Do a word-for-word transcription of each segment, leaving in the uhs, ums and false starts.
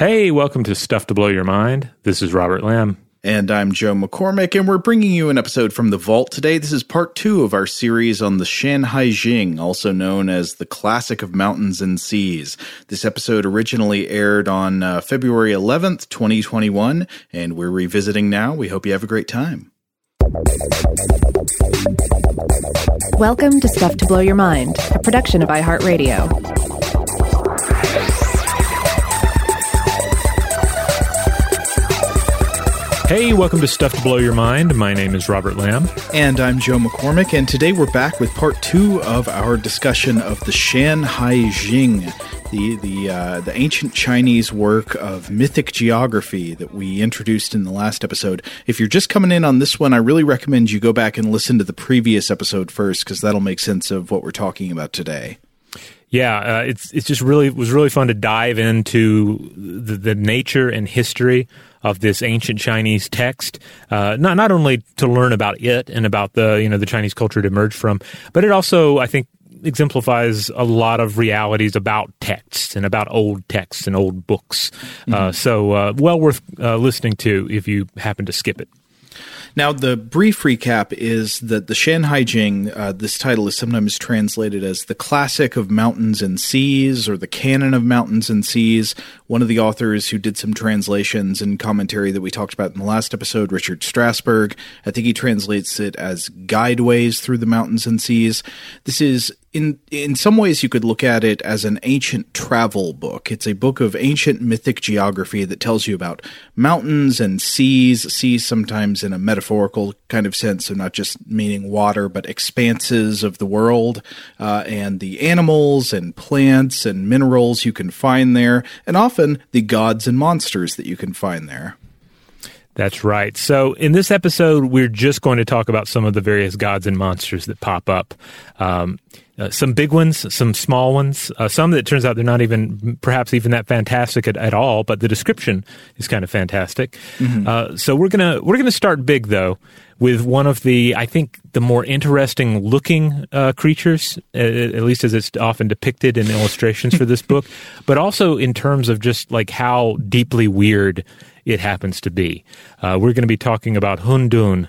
Hey, welcome to Stuff to Blow Your Mind. This is Robert Lamb. And I'm Joe McCormick, and we're bringing you an episode from The Vault today. This is part two of our series on the Shān Hai Jing, also known as the Classic of Mountains and Seas. This episode originally aired on uh, February eleventh, twenty twenty-one, and we're revisiting now. We hope you have a great time. Welcome to Stuff to Blow Your Mind, a production of iHeartRadio. Hey, welcome to Stuff to Blow Your Mind. My name is Robert Lamb. And I'm Joe McCormick, and today we're back with part two of our discussion of the Shān Hai Jing, the the, uh, the ancient Chinese work of mythic geography that we introduced in the last episode. If you're just coming in on this one, I really recommend you go back and listen to the previous episode first, because that'll make sense of what we're talking about today. Yeah, uh, it's it's just really it was really fun to dive into the, the nature and history of this ancient Chinese text. Uh, not not only to learn about it and about the you know the Chinese culture it emerged from, but it also, I think, exemplifies a lot of realities about texts and about old texts and old books. Mm-hmm. Uh, so uh, well worth uh, listening to if you happen to skip it. Now, the brief recap is that the Shān Hai Jing, uh, this title is sometimes translated as the Classic of Mountains and Seas or the Canon of Mountains and Seas. One of the authors who did some translations and commentary that we talked about in the last episode, Richard Strassberg, I think he translates it as Guideways Through the Mountains and Seas. This is In in some ways, you could look at it as an ancient travel book. It's a book of ancient mythic geography that tells you about mountains and seas, seas sometimes in a metaphorical kind of sense, so not just meaning water, but expanses of the world, uh, and the animals and plants and minerals you can find there, and often the gods and monsters that you can find there. That's right. So in this episode, we're just going to talk about some of the various gods and monsters that pop up. Um, uh, some big ones, some small ones, uh, some that turns out they're not even perhaps even that fantastic at, at all, but the description is kind of fantastic. Mm-hmm. Uh, so we're gonna we're gonna start big though with one of the I think the more interesting looking uh, creatures, at, at least as it's often depicted in illustrations for this book, but also in terms of just like how deeply weird it happens to be. Uh, we're going to be talking about Hundun,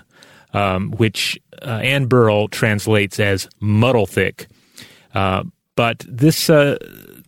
um, which uh, Anne Birrell translates as muddle thick. Uh, but this uh,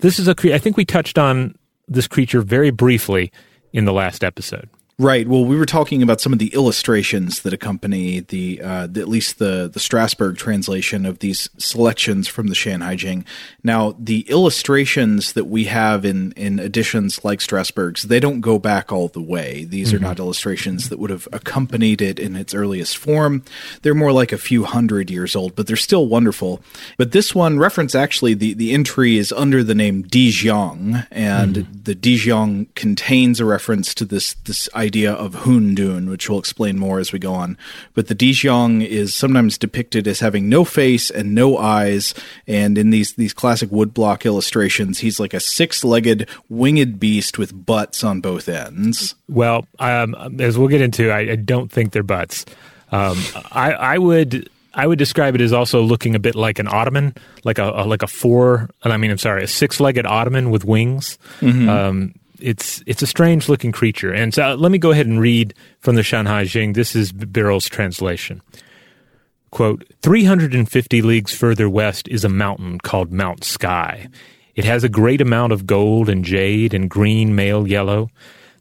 this is a cre- I think we touched on this creature very briefly in the last episode. Right. Well, we were talking about some of the illustrations that accompany the, uh, the at least the the Strassberg translation of these selections from the Shān Hai Jing. Now, the illustrations that we have in, in editions like Strassberg's, they don't go back all the way. These mm-hmm. are not illustrations that would have accompanied it in its earliest form. They're more like a few hundred years old, but they're still wonderful. But this one reference actually the, the entry is under the name Dijiang, and mm-hmm. the Dijiang contains a reference to this this idea. idea of Hundun, which we'll explain more as we go on. But the Dijiang is sometimes depicted as having no face and no eyes, and in these these classic woodblock illustrations, he's like a six-legged winged beast with butts on both ends. Well, um, as we'll get into, I, I don't think they're butts. Um, I, I would... I would describe it as also looking a bit like an ottoman, like a, a like a four. I mean, I'm sorry, a six-legged ottoman with wings. Mm-hmm. Um, It's it's a strange-looking creature. And so let me go ahead and read from the Shān Hai Jing. This is Birrell's translation. Quote, three hundred fifty leagues further west is a mountain called Mount Sky. It has a great amount of gold and jade and green male yellow.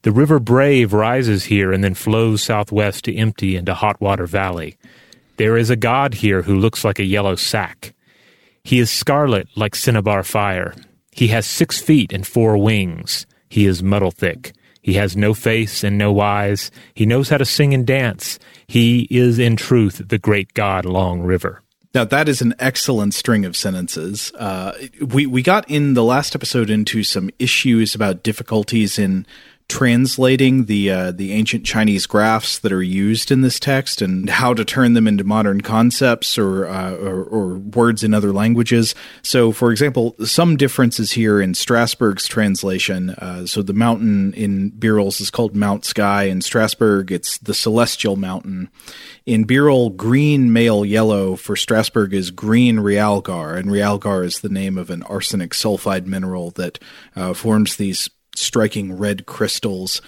The river Brave rises here and then flows southwest to empty into Hotwater Valley. There is a god here who looks like a yellow sack. He is scarlet like cinnabar fire. He has six feet and four wings. He is muddle thick. He has no face and no eyes. He knows how to sing and dance. He is, in truth, the great god Long River. Now, that is an excellent string of sentences. Uh, we, we got in the last episode into some issues about difficulties in translating the uh, the ancient Chinese graphs that are used in this text and how to turn them into modern concepts or, uh, or or words in other languages. So, for example, some differences here in Strassberg's translation. Uh, so the mountain in Birrell's is called Mount Sky. In Strassberg, it's the Celestial Mountain. In Birrell, green male yellow for Strassberg is green realgar, and realgar is the name of an arsenic sulfide mineral that uh, forms these striking red crystals.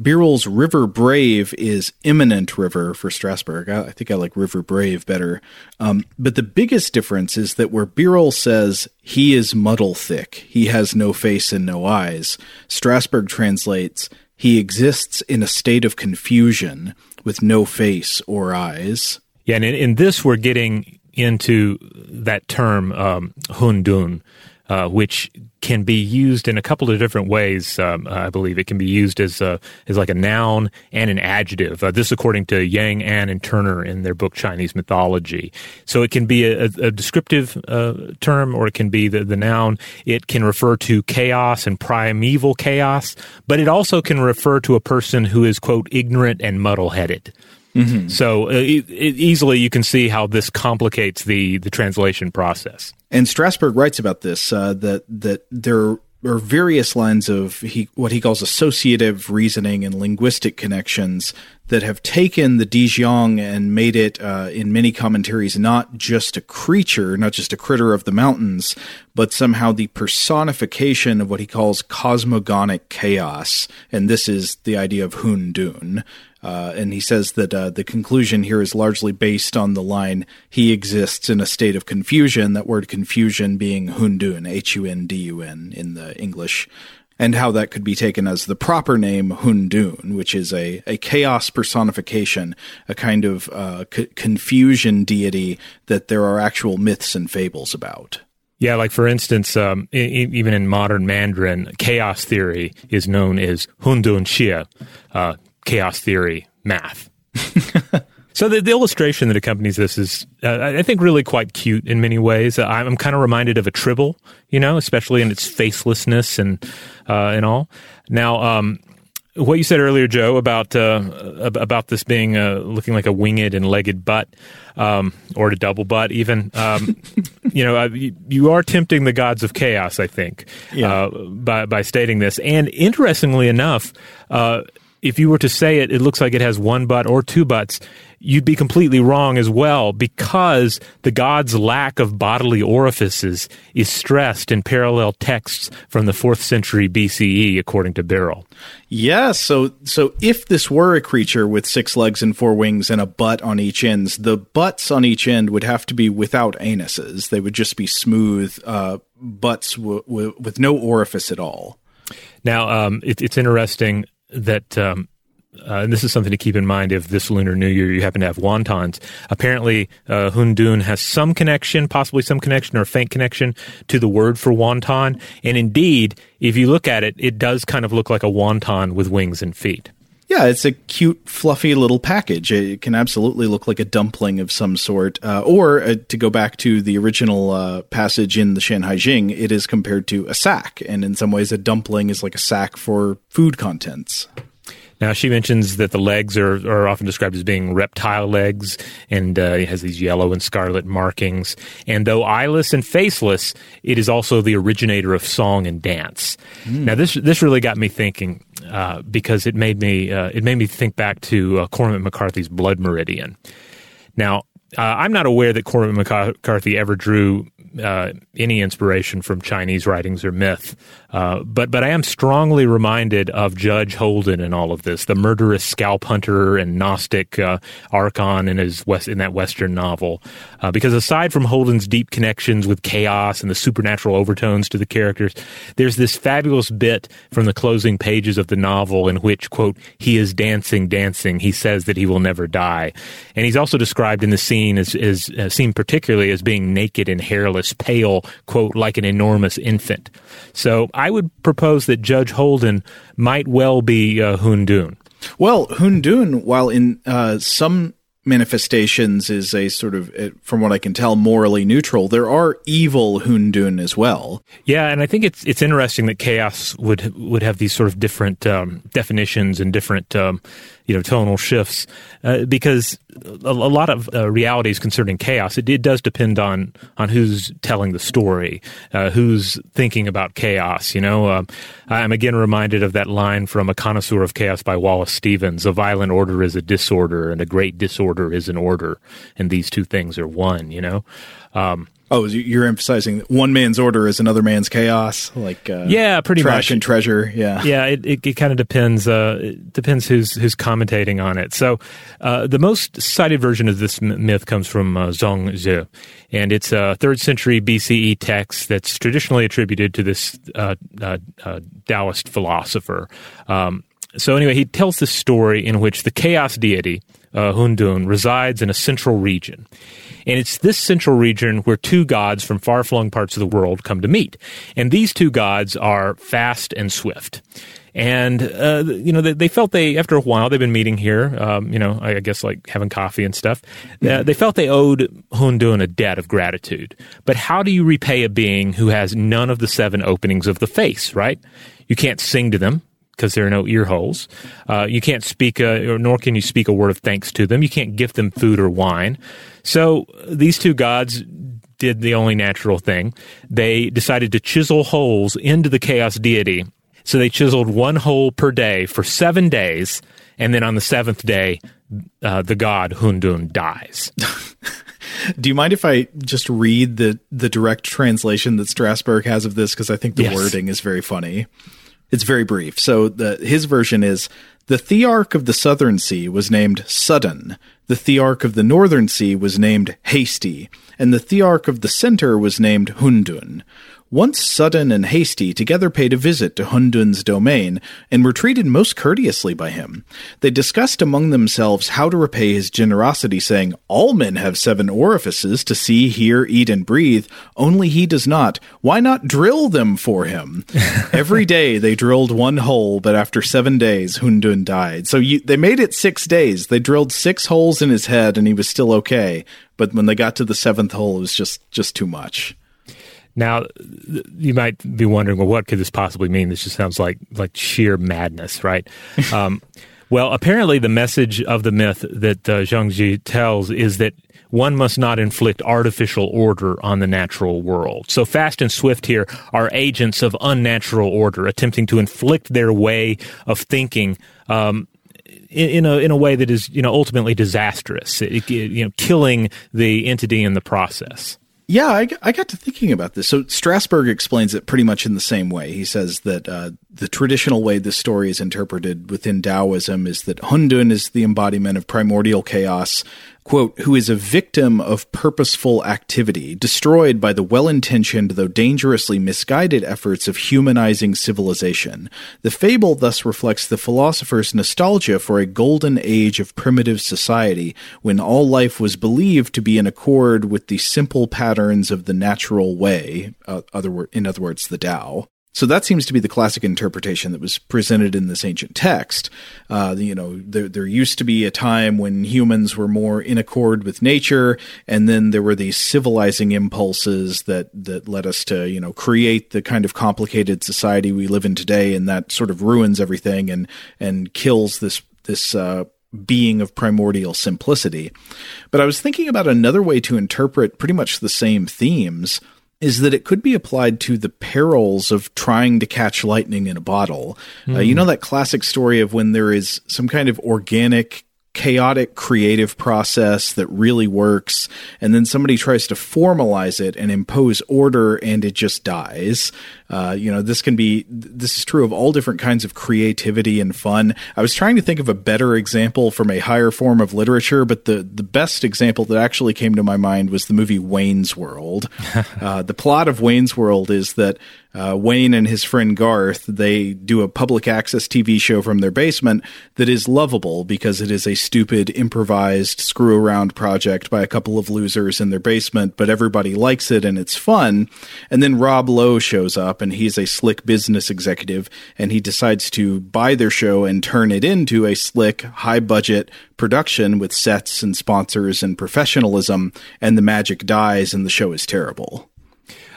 Birrell's River Brave is Imminent River for Strassberg. I, I think I like River Brave better. Um, but the biggest difference is that where Birrell says he is muddle thick, he has no face and no eyes, Strassberg translates he exists in a state of confusion with no face or eyes. Yeah, and in, in this we're getting into that term um, Hundun, uh, which can be used in a couple of different ways. Um, I believe it can be used as a, as like a noun and an adjective. Uh, this, according to Yang Ann and Turner in their book Chinese Mythology. So it can be a, a descriptive uh, term, or it can be the, the noun. It can refer to chaos and primeval chaos, but it also can refer to a person who is, quote, ignorant and muddle-headed. Mm-hmm. So uh, it, it easily you can see how this complicates the, the translation process. And Strassberg writes about this, uh, that that there are various lines of he, what he calls associative reasoning and linguistic connections that have taken the Dijiang and made it, uh, in many commentaries, not just a creature, not just a critter of the mountains, but somehow the personification of what he calls cosmogonic chaos. And this is the idea of Hundun. Uh, and he says that uh, the conclusion here is largely based on the line, he exists in a state of confusion, that word confusion being Hundun, H U N D U N in the English, and how that could be taken as the proper name Hundun, which is a, a chaos personification, a kind of uh, c- confusion deity that there are actual myths and fables about. Yeah, like for instance, um, e- even in modern Mandarin, chaos theory is known as Hundun Xie, uh, chaos theory, math. So the, the illustration that accompanies this is, uh, I think, really quite cute in many ways. Uh, I'm kind of reminded of a tribble, you know, especially in its facelessness and uh, and all. Now, um, what you said earlier, Joe, about uh, about this being uh, looking like a winged and legged butt, um, or a double butt, even. Um, you know, uh, you, you are tempting the gods of chaos, I think, yeah. uh, by by stating this. And interestingly enough, uh, if you were to say it, it looks like it has one butt or two butts, you'd be completely wrong as well, because the god's lack of bodily orifices is stressed in parallel texts from the fourth century B C E, according to Birrell. Yeah, so so if this were a creature with six legs and four wings and a butt on each end, the butts on each end would have to be without anuses. They would just be smooth uh, butts w- w- with no orifice at all. Now, um, it, it's interesting that um, uh, and this is something to keep in mind if this Lunar New Year you happen to have wontons. Apparently, uh, Hundun has some connection, possibly some connection or a faint connection to the word for wonton. And indeed, if you look at it, it does kind of look like a wonton with wings and feet. Yeah, it's a cute, fluffy little package. It can absolutely look like a dumpling of some sort. Uh, or, uh, to go back to the original uh, passage in the Shān Hai Jing, it is compared to a sack. And in some ways, a dumpling is like a sack for food contents. Now, she mentions that the legs are, are often described as being reptile legs, and uh, it has these yellow and scarlet markings. And though eyeless and faceless, it is also the originator of song and dance. Mm. Now, this this really got me thinking, uh, because it made me uh, it made me think back to uh, Cormac McCarthy's Blood Meridian. Now, uh, I'm not aware that Cormac McCarthy ever drew Uh, any inspiration from Chinese writings or myth. Uh, but but I am strongly reminded of Judge Holden in all of this, the murderous scalp hunter and Gnostic uh, Archon in his West, in that Western novel. Uh, because aside from Holden's deep connections with chaos and the supernatural overtones to the characters, there's this fabulous bit from the closing pages of the novel in which, quote, he is dancing, dancing. He says that he will never die. And he's also described in the scene as, as uh, seen particularly as being naked and hairless, pale, quote, like an enormous infant. So I would propose that Judge Holden might well be uh, Hundun. Well, Hundun, while in uh, some manifestations is a sort of, from what I can tell, morally neutral, there are evil Hundun as well. Yeah, and I think it's it's interesting that chaos would would have these sort of different um, definitions and different um, you know tonal shifts, uh, because a, a lot of uh, realities concerning chaos, it, it does depend on on who's telling the story, uh, who's thinking about chaos. You know, uh, I'm again reminded of that line from A Connoisseur of Chaos by Wallace Stevens: "A violent order is a disorder, and a great disorder." Order is an order, and these two things are one, you know? Um, oh, you're emphasizing one man's order is another man's chaos, like uh, yeah, pretty trash much trash and treasure. Yeah, yeah. It it, it kind of depends. Uh, it depends who's who's commentating on it. So, uh, the most cited version of this myth comes from uh, Zhong Zhu, and it's a third century B C E text that's traditionally attributed to this uh, uh, uh, Taoist philosopher. Um, so, anyway, he tells this story in which the chaos deity uh, Hundun resides in a central region. And it's this central region where two gods from far-flung parts of the world come to meet. And these two gods are fast and swift. And, uh, you know, they, they felt they, after a while, they've been meeting here, um, you know, I guess like having coffee and stuff. Uh, they felt they owed Hundun a debt of gratitude. But how do you repay a being who has none of the seven openings of the face, right? You can't sing to them, because there are no ear holes. Uh, you can't speak, a, or nor can you speak a word of thanks to them. You can't give them food or wine. So these two gods did the only natural thing. They decided to chisel holes into the chaos deity. So they chiseled one hole per day for seven days. And then on the seventh day, uh, the god Hundun dies. Do you mind if I just read the, the direct translation that Strassberg has of this? Because I think the yes. wording is very funny. It's very brief. So the, his version is, the Thearch of the Southern Sea was named Sudden. The Thearch of the Northern Sea was named Hasty. And the Thearch of the Center was named Hundun. Once Sudden and Hasty together paid a visit to Hundun's domain and were treated most courteously by him. They discussed among themselves how to repay his generosity, saying, all men have seven orifices to see, hear, eat, and breathe. Only he does not. Why not drill them for him? Every day they drilled one hole, but after seven days, Hundun died. So you, they made it six days. They drilled six holes in his head, and he was still okay. But when they got to the seventh hole, it was just, just too much. Now, you might be wondering, well, what could this possibly mean? This just sounds like like sheer madness, right? um, well, apparently the message of the myth that uh, Zhuangzi tells is that one must not inflict artificial order on the natural world. So fast and swift here are agents of unnatural order, attempting to inflict their way of thinking um In a in a way that is, you know, ultimately disastrous, it, it, you know, killing the entity in the process. Yeah, I, I got to thinking about this. So Strassberg explains it pretty much in the same way. He says that uh, the traditional way this story is interpreted within Taoism is that Hundun is the embodiment of primordial chaos, quote, who is a victim of purposeful activity, destroyed by the well-intentioned though dangerously misguided efforts of humanizing civilization. The fable thus reflects the philosopher's nostalgia for a golden age of primitive society when all life was believed to be in accord with the simple patterns of the natural way, uh, other, in other words, the Tao. So that seems to be the classic interpretation that was presented in this ancient text. Uh, you know, there, there used to be a time when humans were more in accord with nature, and then there were these civilizing impulses that, that led us to, you know, create the kind of complicated society we live in today, and that sort of ruins everything and and kills this this uh, being of primordial simplicity. But I was thinking about another way to interpret pretty much the same themes, is that it could be applied to the perils of trying to catch lightning in a bottle. Mm. Uh, you know that classic story of when there is some kind of organic, chaotic, creative process that really works, and then somebody tries to formalize it and impose order, and it just dies. Uh, you know, this can be, this is true of all different kinds of creativity and fun. I was trying to think of a better example from a higher form of literature, but the, the best example that actually came to my mind was the movie Wayne's World. uh, the plot of Wayne's World is that uh, Wayne and his friend Garth, they do a public access T V show from their basement that is lovable because it is a stupid, improvised, screw-around project by a couple of losers in their basement, but everybody likes it and it's fun. And then Rob Lowe shows up, and he's a slick business executive, and he decides to buy their show and turn it into a slick, high-budget production with sets and sponsors and professionalism, and the magic dies and the show is terrible.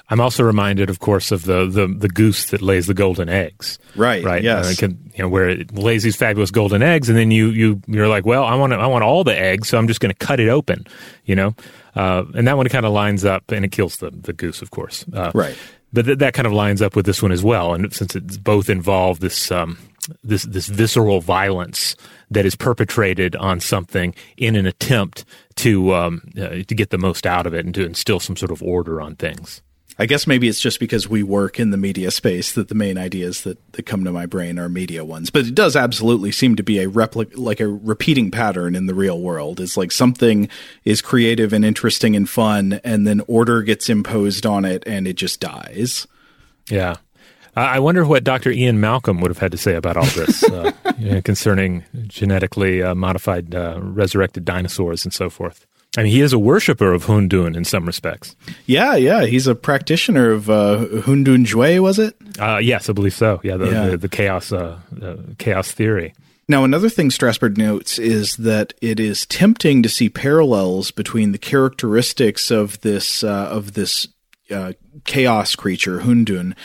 I'm also reminded, of course, of the the, the goose that lays the golden eggs. Right, right. Yes. Uh, it can, you know, where it lays these fabulous golden eggs, and then you, you, you're like, well, I want I want all the eggs, so I'm just going to cut it open, you know? Uh, and that one kind of lines up, and it kills the, the goose, of course. Uh, right. But th- that kind of lines up with this one as well, and since it's both involve this um, this this visceral violence that is perpetrated on something in an attempt to um, uh, to get the most out of it and to instill some sort of order on things. I guess maybe it's just because we work in the media space that the main ideas that, that come to my brain are media ones. But it does absolutely seem to be a repli- like a repeating pattern in the real world. It's like something is creative and interesting and fun, and then order gets imposed on it, and it just dies. Yeah. I wonder what Doctor Ian Malcolm would have had to say about all this uh, you know, concerning genetically uh, modified uh, resurrected dinosaurs and so forth. I mean, he is a worshiper of Hundun in some respects. Yeah, yeah. He's a practitioner of uh, Hundun Jue, was it? Uh, yes, I believe so. Yeah, the, yeah. the, the chaos, uh, uh, chaos theory. Now, another thing Strassberg notes is that it is tempting to see parallels between the characteristics of this, uh, of this uh, chaos creature, Hundun,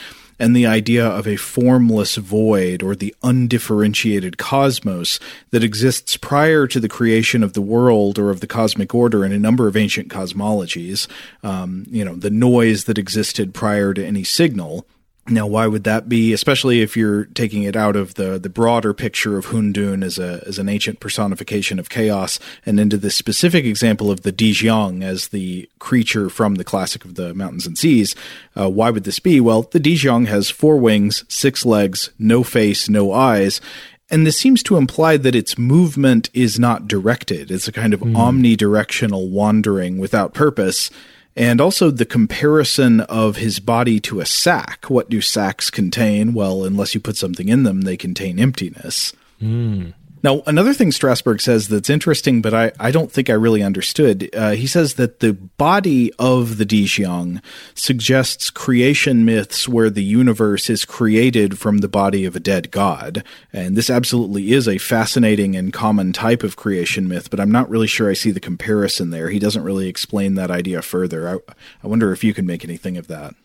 and the idea of a formless void or the undifferentiated cosmos that exists prior to the creation of the world or of the cosmic order in a number of ancient cosmologies, um, you know, the noise that existed prior to any signal. Now, why would that be, especially if you're taking it out of the, the broader picture of Hundun as a as an ancient personification of chaos and into this specific example of the Dijiang as the creature from the classic of the Mountains and Seas? Uh, why would this be? Well, the Dijiang has four wings, six legs, no face, no eyes. And this seems to imply that its movement is not directed. It's a kind of mm. omnidirectional wandering without purpose. And also the comparison of his body to a sack. What do sacks contain? Well, unless you put something in them, they contain emptiness. Mm. Now, another thing Strassberg says that's interesting, but I, I don't think I really understood, uh, he says that the body of the Dijiang suggests creation myths where the universe is created from the body of a dead god. And this absolutely is a fascinating and common type of creation myth, but I'm not really sure I see the comparison there. He doesn't really explain that idea further. I, I wonder if you can make anything of that.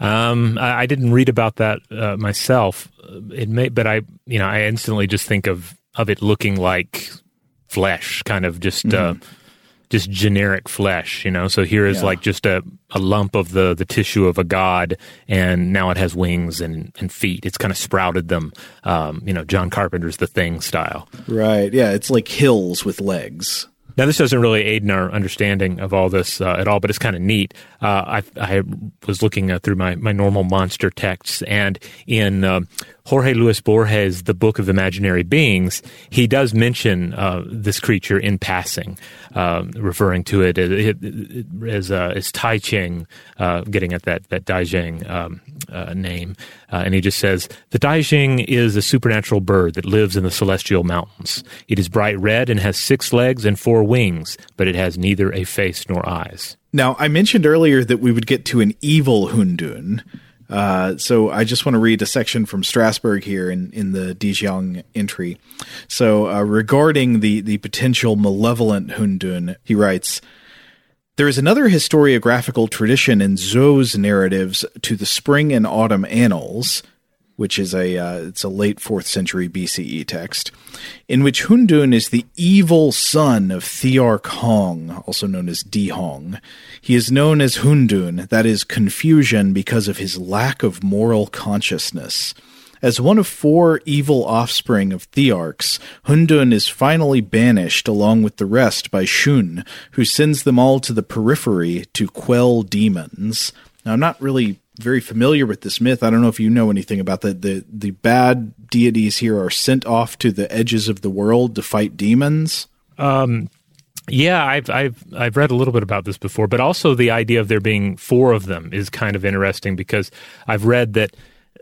Um, I, I didn't read about that uh, myself. It may, but I, you know, I instantly just think of of it looking like flesh, kind of just mm-hmm. uh, just generic flesh, you know. So here is yeah. like just a, a lump of the, the tissue of a god, and now it has wings and, and feet. It's kind of sprouted them, um, you know, John Carpenter's The Thing style. Right, yeah, it's like hills with legs. Now, this doesn't really aid in our understanding of all this uh, at all, but it's kind of neat. Uh, I, I was looking uh, through my, my normal monster texts, and in uh, Jorge Luis Borges' The Book of Imaginary Beings, he does mention uh, this creature in passing, uh, referring to it as, as, uh, as Tai Ching, uh, getting at that, that Daijing um, uh, name. Uh, and he just says, the Daijing is a supernatural bird that lives in the celestial mountains. It is bright red and has six legs and four wings, but it has neither a face nor eyes. Now, I mentioned earlier that we would get to an evil Hundun. Uh, so I just want to read a section from Strassberg here in, in the Dijiang entry. So uh, regarding the, the potential malevolent Hundun, he writes, there is another historiographical tradition in Zou's narratives to the Spring and Autumn Annals, which is a uh, it's a late fourth century B C E text, in which Hundun is the evil son of Thearch Hong, also known as Di Hong. He is known as Hundun, that is, confusion, because of his lack of moral consciousness. As one of four evil offspring of Thearchs, Hundun is finally banished along with the rest by Shun, who sends them all to the periphery to quell demons. Now, I'm not really very familiar with this myth. I don't know if you know anything about that. The, the bad deities here are sent off to the edges of the world to fight demons. Um, yeah, I've, I've, I've read a little bit about this before, but also the idea of there being four of them is kind of interesting, because I've read that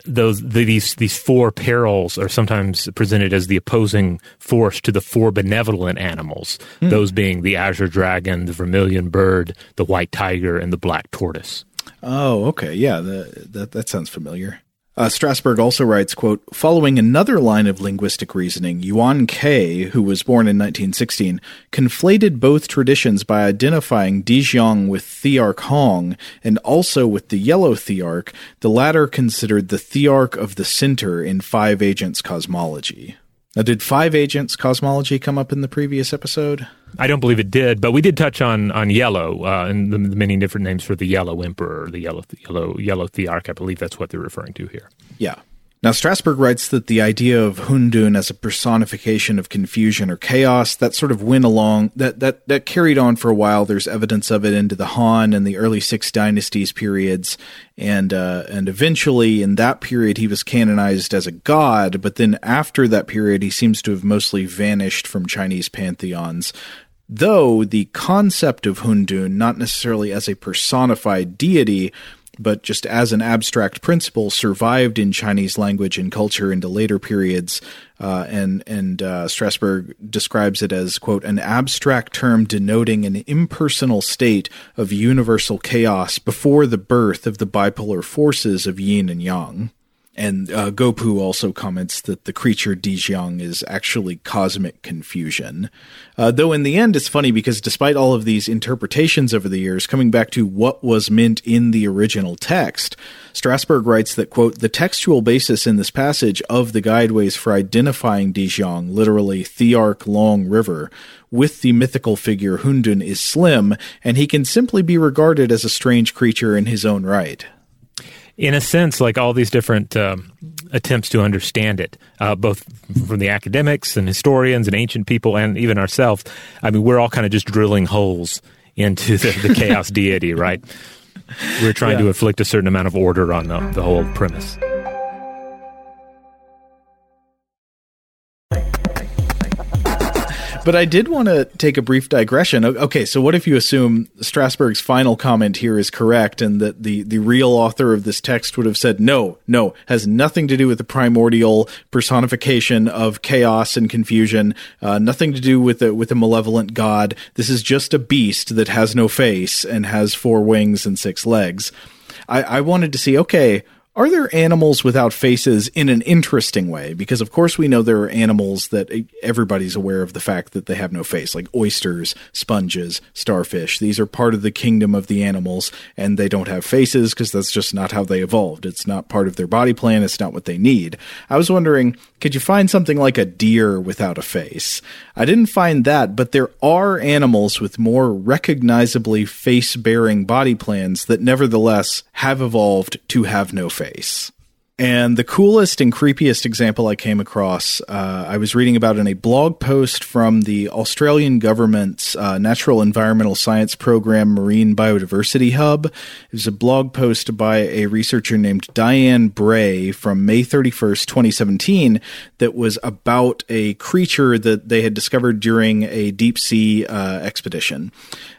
Those the, these these four perils are sometimes presented as the opposing force to the four benevolent animals, mm. those being the azure dragon, the vermilion bird, the white tiger, and the black tortoise. Oh, okay. Yeah, the, that, that sounds familiar. Uh, Strassberg also writes, quote, following another line of linguistic reasoning, Yuan Kay, who was born in nineteen sixteen, conflated both traditions by identifying Dijiang with Thearch Hong and also with the Yellow Thearch, the latter considered the Thearch of the Center in Five Agents cosmology. Now, did Five Agents cosmology come up in the previous episode? I don't believe it did, but we did touch on on yellow uh, and the, the many different names for the Yellow Emperor, the Yellow Yellow Yellow Thearch. I believe that's what they're referring to here. Yeah. Now, Strassberg writes that the idea of Hundun as a personification of confusion or chaos, that sort of went along, that that that carried on for a while. There's evidence of it into the Han and the early Six Dynasties periods, and uh, and eventually in that period he was canonized as a god, but then after that period he seems to have mostly vanished from Chinese pantheons. Though the concept of Hundun, not necessarily as a personified deity, but just as an abstract principle, survived in Chinese language and culture into later periods. Uh, and and uh, Strassberg describes it as, quote, an abstract term denoting an impersonal state of universal chaos before the birth of the bipolar forces of yin and yang. And uh, Guo Pu also comments that the creature Dijiang is actually cosmic confusion. Uh, though in the end, it's funny because despite all of these interpretations over the years, coming back to what was meant in the original text, Strassberg writes that, quote, the textual basis in this passage of the guideways for identifying Dijiang, literally Thearch Long River, with the mythical figure Hundun is slim, and he can simply be regarded as a strange creature in his own right. In a sense, like all these different um, attempts to understand it, uh, both from the academics and historians and ancient people and even ourselves, I mean, we're all kind of just drilling holes into the, the chaos deity, right? We're trying yeah. to inflict a certain amount of order on the, the whole premise. But I did want to take a brief digression. Okay, so what if you assume Strassberg's final comment here is correct and that the, the real author of this text would have said, no, no, has nothing to do with the primordial personification of chaos and confusion, uh, nothing to do with a, with a malevolent god. This is just a beast that has no face and has four wings and six legs. I, I wanted to see, okay, are there animals without faces in an interesting way? Because, of course, we know there are animals that everybody's aware of the fact that they have no face, like oysters, sponges, starfish. These are part of the kingdom of the animals, and they don't have faces because that's just not how they evolved. It's not part of their body plan. It's not what they need. I was wondering, could you find something like a deer without a face? I didn't find that, but there are animals with more recognizably face-bearing body plans that nevertheless have evolved to have no face. And the coolest and creepiest example I came across, uh, I was reading about in a blog post from the Australian government's uh, Natural Environmental Science Program Marine Biodiversity Hub. It was a blog post by a researcher named Diane Bray from May thirty-first, twenty seventeen, that was about a creature that they had discovered during a deep sea uh, expedition.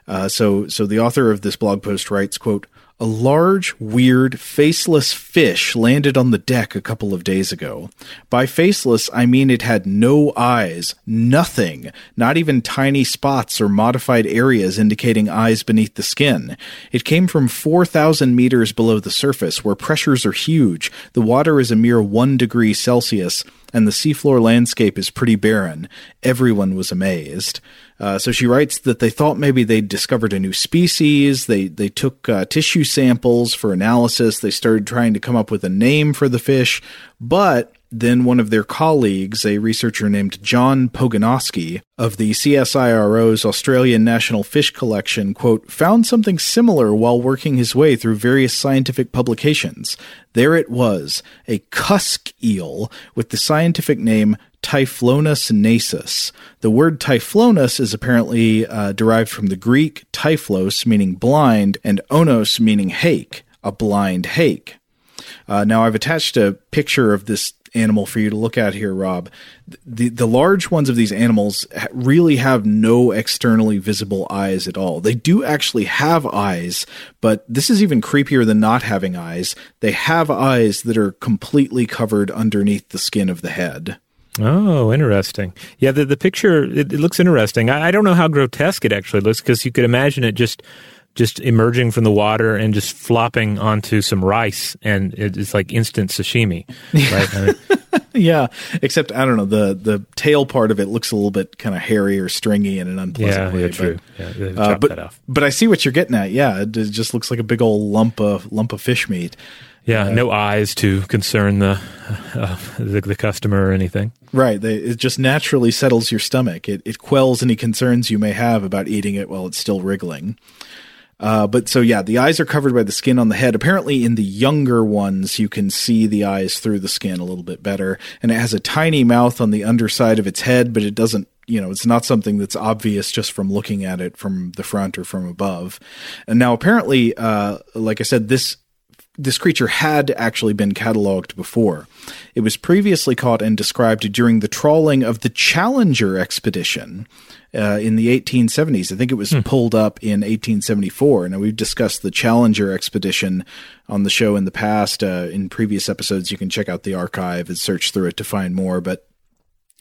Uh, so, so the author of this blog post writes, quote, a large, weird, faceless fish landed on the deck a couple of days ago. By faceless, I mean it had no eyes, nothing, not even tiny spots or modified areas indicating eyes beneath the skin. It came from four thousand meters below the surface, where pressures are huge, the water is a mere one degree Celsius, and the seafloor landscape is pretty barren. Everyone was amazed. Uh, so she writes that they thought maybe they'd discovered a new species. They they took uh, tissue samples for analysis. They started trying to come up with a name for the fish. But then one of their colleagues, a researcher named John Poganowski of the C S I R O's Australian National Fish Collection, quote, found something similar while working his way through various scientific publications. There it was, a cusk eel with the scientific name Typhlonus nasus. The word Typhlonus is apparently uh, derived from the Greek typhlos, meaning blind, and onos, meaning hake, a blind hake. Uh, now, I've attached a picture of this animal for you to look at here, Rob. The the large ones of these animals really have no externally visible eyes at all. They do actually have eyes, but this is even creepier than not having eyes. They have eyes that are completely covered underneath the skin of the head. Oh, interesting. Yeah, the, the picture, it, it looks interesting. I, I don't know how grotesque it actually looks, because you could imagine it just just emerging from the water and just flopping onto some rice, and it's like instant sashimi, right? I mean, yeah, except, I don't know, the the tail part of it looks a little bit kind of hairy or stringy in an unpleasant yeah, way. Yeah, true. But, yeah, uh, but, that off. But I see what you're getting at, yeah. It just looks like a big old lump of, lump of fish meat. Yeah, uh, no eyes to concern the, uh, the the customer or anything. Right, they, it just naturally settles your stomach. It, it quells any concerns you may have about eating it while it's still wriggling. Uh, but so, yeah, the eyes are covered by the skin on the head. Apparently in the younger ones, you can see the eyes through the skin a little bit better. And it has a tiny mouth on the underside of its head, but it doesn't, you know, it's not something that's obvious just from looking at it from the front or from above. And now apparently, uh, like I said, this This creature had actually been catalogued before. It was previously caught and described during the trawling of the Challenger expedition uh, in the eighteen seventies. I think it was hmm. pulled up in eighteen seventy-four. Now, we've discussed the Challenger expedition on the show in the past. Uh, in previous episodes, you can check out the archive and search through it to find more. But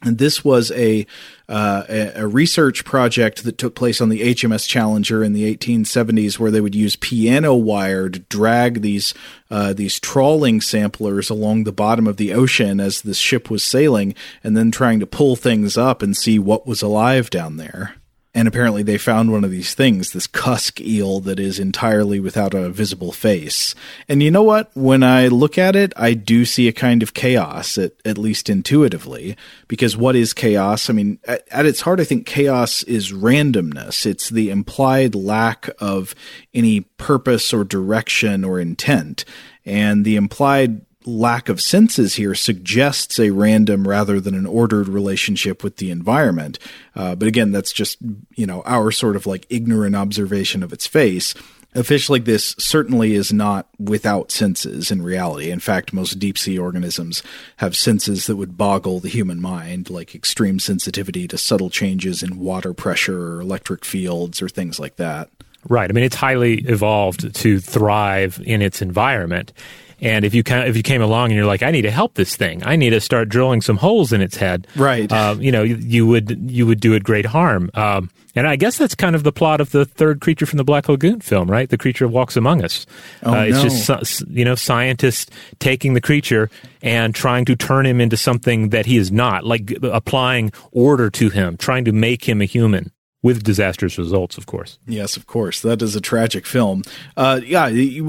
And this was a, uh, a research project that took place on the H M S Challenger in the eighteen seventies, where they would use piano wire to drag these uh, these trawling samplers along the bottom of the ocean as the ship was sailing, and then trying to pull things up and see what was alive down there. And apparently they found one of these things, this cusk eel that is entirely without a visible face. And you know what? When I look at it, I do see a kind of chaos, at, at least intuitively. Because what is chaos? I mean, at, at its heart, I think chaos is randomness. It's the implied lack of any purpose or direction or intent. And the implied lack of senses here suggests a random rather than an ordered relationship with the environment. Uh, but again, that's just, you know, our sort of like ignorant observation of its face. A fish like this certainly is not without senses in reality. In fact, most deep sea organisms have senses that would boggle the human mind, like extreme sensitivity to subtle changes in water pressure or electric fields or things like that. Right. I mean, it's highly evolved to thrive in its environment. And if you if you came along and you're like, I need to help this thing, I need to start drilling some holes in its head, right? Uh, you know, you, you would you would do it great harm. Um, and I guess that's kind of the plot of the third Creature from the Black Lagoon film, right? The Creature Walks Among Us. Oh, uh, it's no. just you know scientists taking the creature and trying to turn him into something that he is not, like applying order to him, trying to make him a human. With disastrous results, of course. Yes, of course. That is a tragic film. Uh, yeah,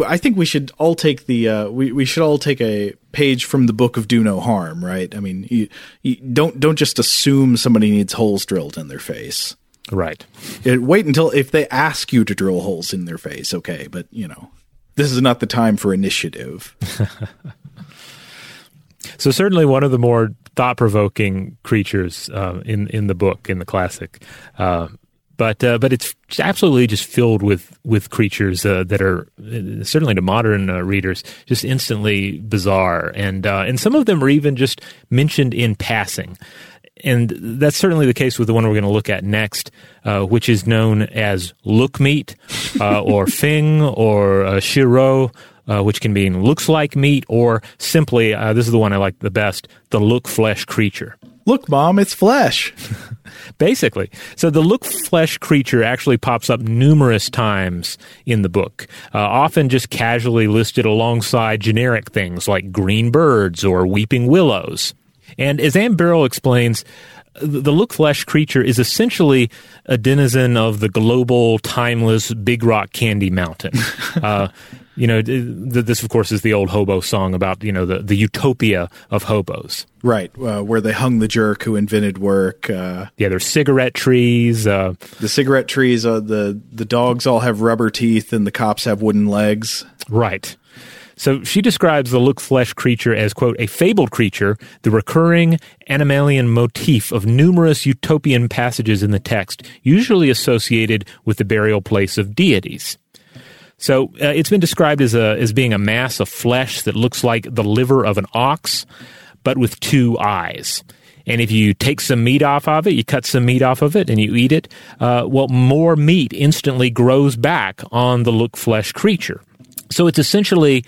I think we should all take the uh, we we should all take a page from the book of Do No Harm, right? I mean, you, you don't don't just assume somebody needs holes drilled in their face, right? It, wait until if they ask you to drill holes in their face, okay? But you know, this is not the time for initiative. So certainly one of the more thought-provoking creatures uh, in in the book, in the classic, uh, but uh, but it's absolutely just filled with with creatures uh, that are uh, certainly to modern uh, readers just instantly bizarre, and uh, and some of them are even just mentioned in passing, and that's certainly the case with the one we're going to look at next, uh, which is known as look meat, uh, or fing, or uh, shiro. Uh, which can mean looks like meat, or simply, uh, this is the one I like the best, the look flesh creature. Look, Mom, it's flesh. Basically. So the look flesh creature actually pops up numerous times in the book, uh, often just casually listed alongside generic things like green birds or weeping willows. And as Anne Birrell explains, the look flesh creature is essentially a denizen of the global, timeless Big Rock Candy Mountain. Uh You know, this, of course, is the old hobo song about, you know, the, the utopia of hobos. Right, uh, where they hung the jerk who invented work. Uh, yeah, there's cigarette trees. Uh, the cigarette trees, uh, the, the dogs all have rubber teeth and the cops have wooden legs. Right. So she describes the look flesh creature as, quote, a fabled creature, the recurring animalian motif of numerous utopian passages in the text, usually associated with the burial place of deities. So uh, it's been described as a as being a mass of flesh that looks like the liver of an ox, but with two eyes. And if you take some meat off of it, you cut some meat off of it, and you eat it, uh, well, more meat instantly grows back on the look flesh creature. So it's essentially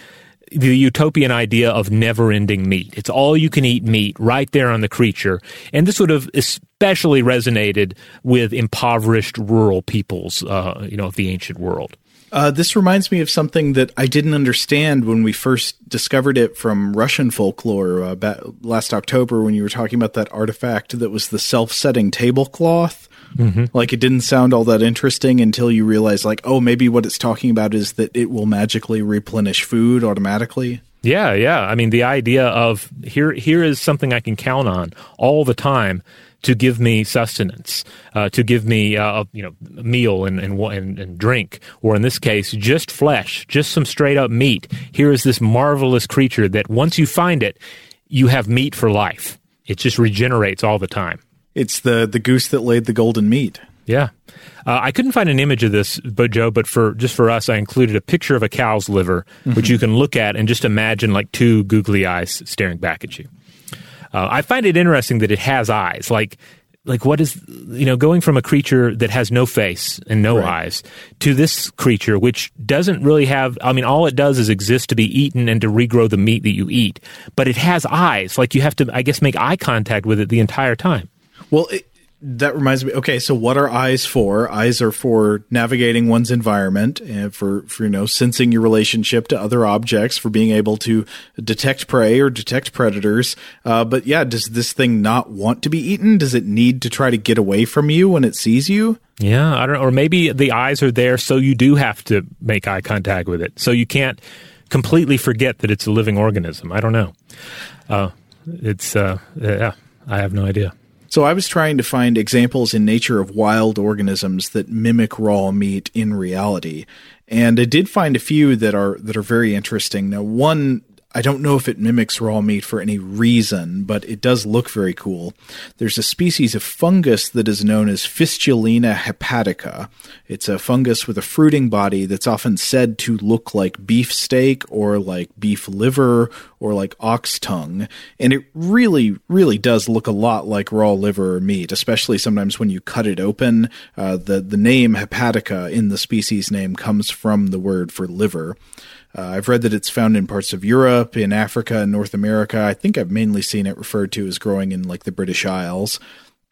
the utopian idea of never-ending meat. It's all-you-can-eat meat right there on the creature. And this would have especially resonated with impoverished rural peoples uh, you know, of the ancient world. Uh, this reminds me of something that I didn't understand when we first discovered it from Russian folklore uh, back last October when you were talking about that artifact that was the self-setting tablecloth. Mm-hmm. Like, it didn't sound all that interesting until you realize, like, oh, maybe what it's talking about is that it will magically replenish food automatically. Yeah, yeah. I mean, the idea of here here is something I can count on all the time to give me sustenance, uh, to give me uh, you know a meal and, and and and drink, or in this case, just flesh, just some straight up meat. Here is this marvelous creature that once you find it, you have meat for life. It just regenerates all the time. It's the the goose that laid the golden meat. Yeah. Uh, I couldn't find an image of this, but Joe, but for just for us, I included a picture of a cow's liver, mm-hmm. which you can look at and just imagine like two googly eyes staring back at you. Uh, I find it interesting that it has eyes. Like, like what is, you know, going from a creature that has no face and no right. eyes to this creature, which doesn't really have, I mean, all it does is exist to be eaten and to regrow the meat that you eat. But it has eyes. Like you have to, I guess, make eye contact with it the entire time. Well, it, that reminds me. Okay, so what are eyes for? Eyes are for navigating one's environment and for, for, you know, sensing your relationship to other objects, for being able to detect prey or detect predators. Uh, but yeah, does this thing not want to be eaten? Does it need to try to get away from you when it sees you? Yeah, I don't know. Or maybe the eyes are there so you do have to make eye contact with it. So you can't completely forget that it's a living organism. I don't know. Uh, it's, uh, yeah, I have no idea. So I was trying to find examples in nature of wild organisms that mimic raw meat in reality. And I did find a few that are that are very interesting. Now, one, I don't know if it mimics raw meat for any reason, but it does look very cool. There's a species of fungus that is known as Fistulina hepatica. It's a fungus with a fruiting body that's often said to look like beef steak or like beef liver or like ox tongue. And it really, really does look a lot like raw liver or meat, especially sometimes when you cut it open. Uh, the, the name hepatica in the species name comes from the word for liver. Uh, I've read that it's found in parts of Europe, in Africa, and North America. I think I've mainly seen it referred to as growing in like the British Isles.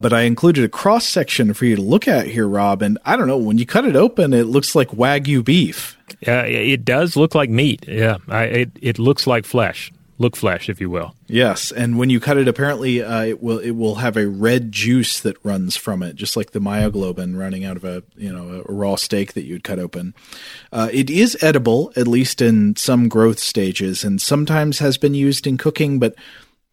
But I included a cross section for you to look at here, Rob. And I don't know, when you cut it open, it looks like Wagyu beef. Yeah, uh, it does look like meat. Yeah, I, it it looks like flesh. Look flesh, if you will. Yes, and when you cut it, apparently uh, it will it will have a red juice that runs from it, just like the myoglobin running out of a you know a raw steak that you'd cut open. Uh, it is edible, at least in some growth stages, and sometimes has been used in cooking. But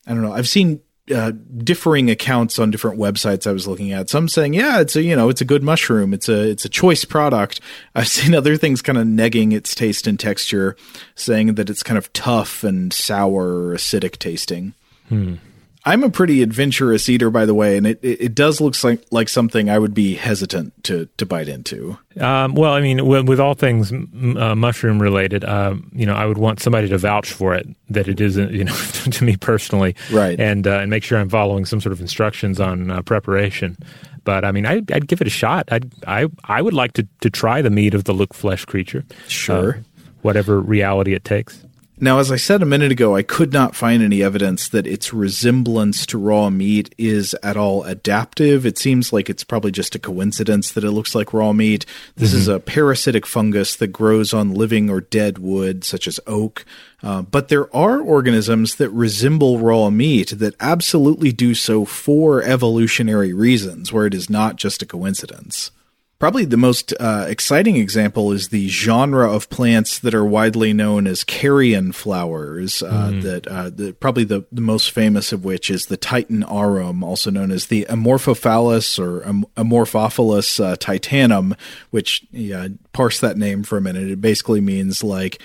I don't know. I've seen uh, differing accounts on different websites I was looking at. Some saying, yeah, it's a you know it's a good mushroom. It's a it's a choice product. I've seen other things kind of negging its taste and texture, saying that it's kind of tough and sour or acidic tasting. Hmm. I'm a pretty adventurous eater, by the way, and it, it, it does look like, like something I would be hesitant to, to bite into. Um, well, I mean, with, with all things uh, mushroom related, uh, you know, I would want somebody to vouch for it, that it isn't, you know, to me personally. Right. And, uh, and make sure I'm following some sort of instructions on uh, preparation. But, I mean, I, I'd give it a shot. I'd, I I would like to, to try the meat of the look flesh creature. Sure. Uh, whatever reality it takes. Now, as I said a minute ago, I could not find any evidence that its resemblance to raw meat is at all adaptive. It seems like it's probably just a coincidence that it looks like raw meat. This mm-hmm. is a parasitic fungus that grows on living or dead wood, such as oak. Uh, but there are organisms that resemble raw meat that absolutely do so for evolutionary reasons, where it is not just a coincidence. Probably the most uh, exciting example is the genre of plants that are widely known as carrion flowers, uh, mm-hmm. that uh, the, probably the, the most famous of which is the Titan arum, also known as the Amorphophallus or Am- Amorphophallus uh, titanum, which, yeah, parse that name for a minute. It basically means like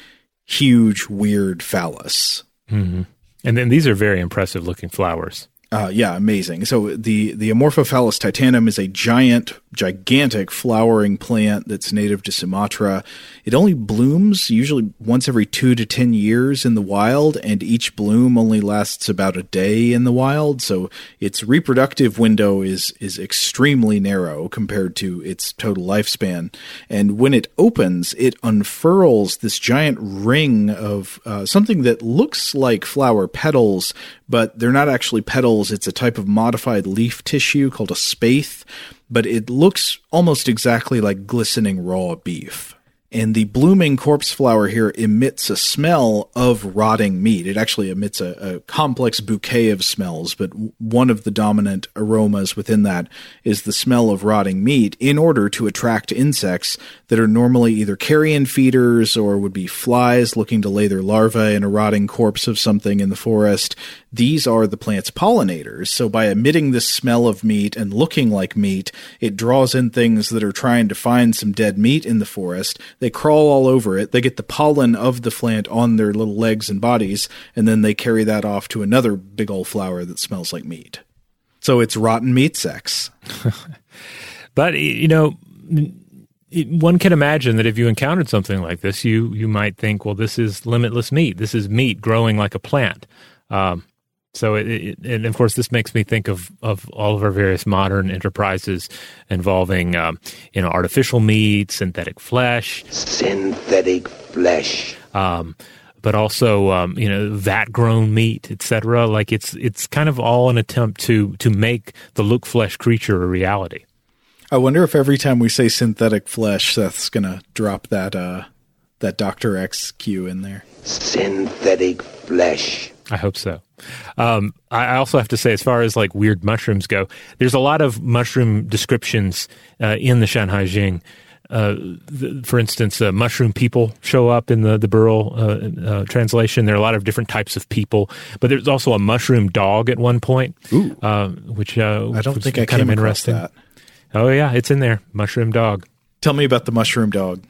huge, weird phallus. Mm-hmm. And then these are very impressive looking flowers. Uh, yeah, amazing. So the, the Amorphophallus titanum is a giant, gigantic flowering plant that's native to Sumatra. It only blooms usually once every two to ten years in the wild, and each bloom only lasts about a day in the wild. So its reproductive window is is extremely narrow compared to its total lifespan. And when it opens, it unfurls this giant ring of uh, something that looks like flower petals, but they're not actually petals. It's a type of modified leaf tissue called a spathe, but it looks almost exactly like glistening raw beef. And the blooming corpse flower here emits a smell of rotting meat. It actually emits a, a complex bouquet of smells, but one of the dominant aromas within that is the smell of rotting meat in order to attract insects that are normally either carrion feeders or would be flies looking to lay their larvae in a rotting corpse of something in the forest. These are the plant's pollinators. So by emitting this smell of meat and looking like meat, it draws in things that are trying to find some dead meat in the forest. They crawl all over it. They get the pollen of the plant on their little legs and bodies, and then they carry that off to another big old flower that smells like meat. So it's rotten meat sex. But, you know, one can imagine that if you encountered something like this, you you might think, well, this is limitless meat. This is meat growing like a plant. Um, so, it, it, and of course, this makes me think of, of all of our various modern enterprises involving, um, you know, artificial meat, synthetic flesh, synthetic flesh, um, but also, um, you know, vat-grown meat, et cetera. Like it's it's kind of all an attempt to to make the look flesh creature a reality. I wonder if every time we say synthetic flesh, Seth's gonna drop that uh, that Doctor X cue in there. Synthetic flesh. I hope so. Um, I also have to say, as far as like weird mushrooms go, there's a lot of mushroom descriptions uh, in the Shān Hai Jing. Uh, th- for instance, uh, mushroom people show up in the, the Birrell uh, uh, translation. There are a lot of different types of people, but there's also a mushroom dog at one point, uh, which uh, I don't think I came across that. Oh, yeah, it's in there. Mushroom dog. Tell me about the mushroom dog.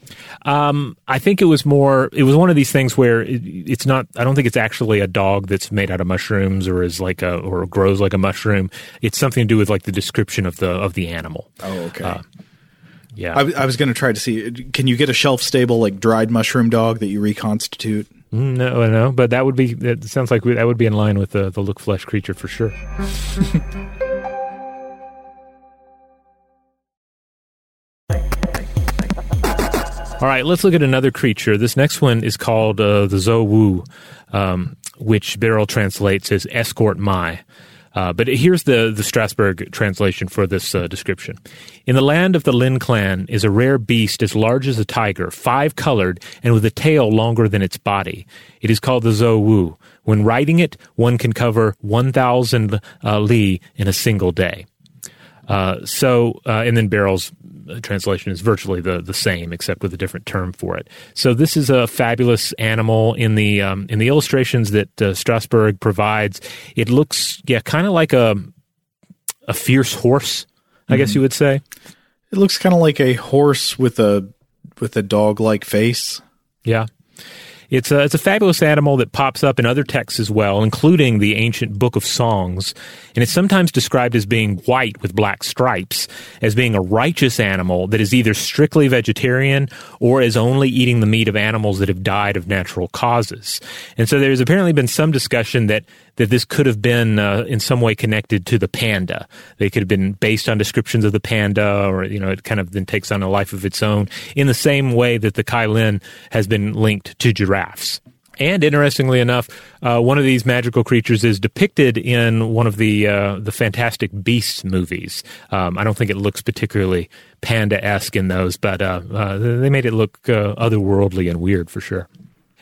Um, I think it was more, it was one of these things where it, it's not, I don't think it's actually a dog that's made out of mushrooms or is like a, or grows like a mushroom. It's something to do with like the description of the, of the animal. Oh, okay. Uh, yeah. I, I was going to try to see, can you get a shelf stable, like dried mushroom dog that you reconstitute? No, no, but that would be, that sounds like we, that would be in line with the, the look flesh creature for sure. All right, let's look at another creature. This next one is called uh, the Zou Wu, um, which Birrell translates as escort Mai. Uh, but here's the, the Strassberg translation for this uh, description. In the land of the Lin clan is a rare beast as large as a tiger, five-colored, and with a tail longer than its body. It is called the Zou Wu. When riding it, one can cover one thousand uh, li in a single day. Uh, so, uh, and then Birrell's translation is virtually the, the same, except with a different term for it. So this is a fabulous animal. In the um, in the illustrations that uh, Strassberg provides, it looks yeah, kind of like a a fierce horse, I mm-hmm. guess you would say. It looks kind of like a horse with a with a dog like face. Yeah. It's a, it's a fabulous animal that pops up in other texts as well, including the ancient Book of Songs. And it's sometimes described as being white with black stripes, as being a righteous animal that is either strictly vegetarian or is only eating the meat of animals that have died of natural causes. And so there's apparently been some discussion that, that this could have been uh, in some way connected to the panda. They could have been based on descriptions of the panda, or, you know, it kind of then takes on a life of its own in the same way that the Kai Lin has been linked to giraffe. And interestingly enough, uh, one of these magical creatures is depicted in one of the uh, the Fantastic Beasts movies. Um, I don't think it looks particularly panda-esque in those, but uh, uh, they made it look uh, otherworldly and weird for sure.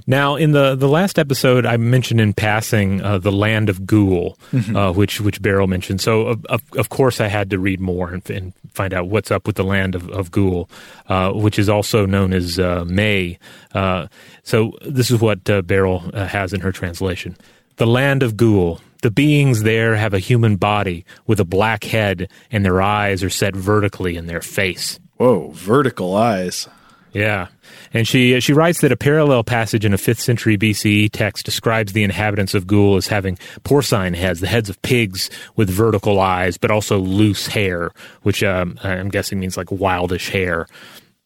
Now, in the, the last episode, I mentioned in passing uh, the land of Ghoul, mm-hmm. uh, which which Birrell mentioned. So, of, of, of course, I had to read more and, and find out what's up with the land of, of Ghoul, uh, which is also known as uh, May. Uh, so, this is what uh, Birrell uh, has in her translation. The land of Ghoul. The beings there have a human body with a black head, and their eyes are set vertically in their face. Whoa, vertical eyes. Yeah. And she she writes that a parallel passage in a fifth century B C E text describes the inhabitants of Ghoul as having porcine heads, the heads of pigs with vertical eyes, but also loose hair, which um, I'm guessing means like wildish hair.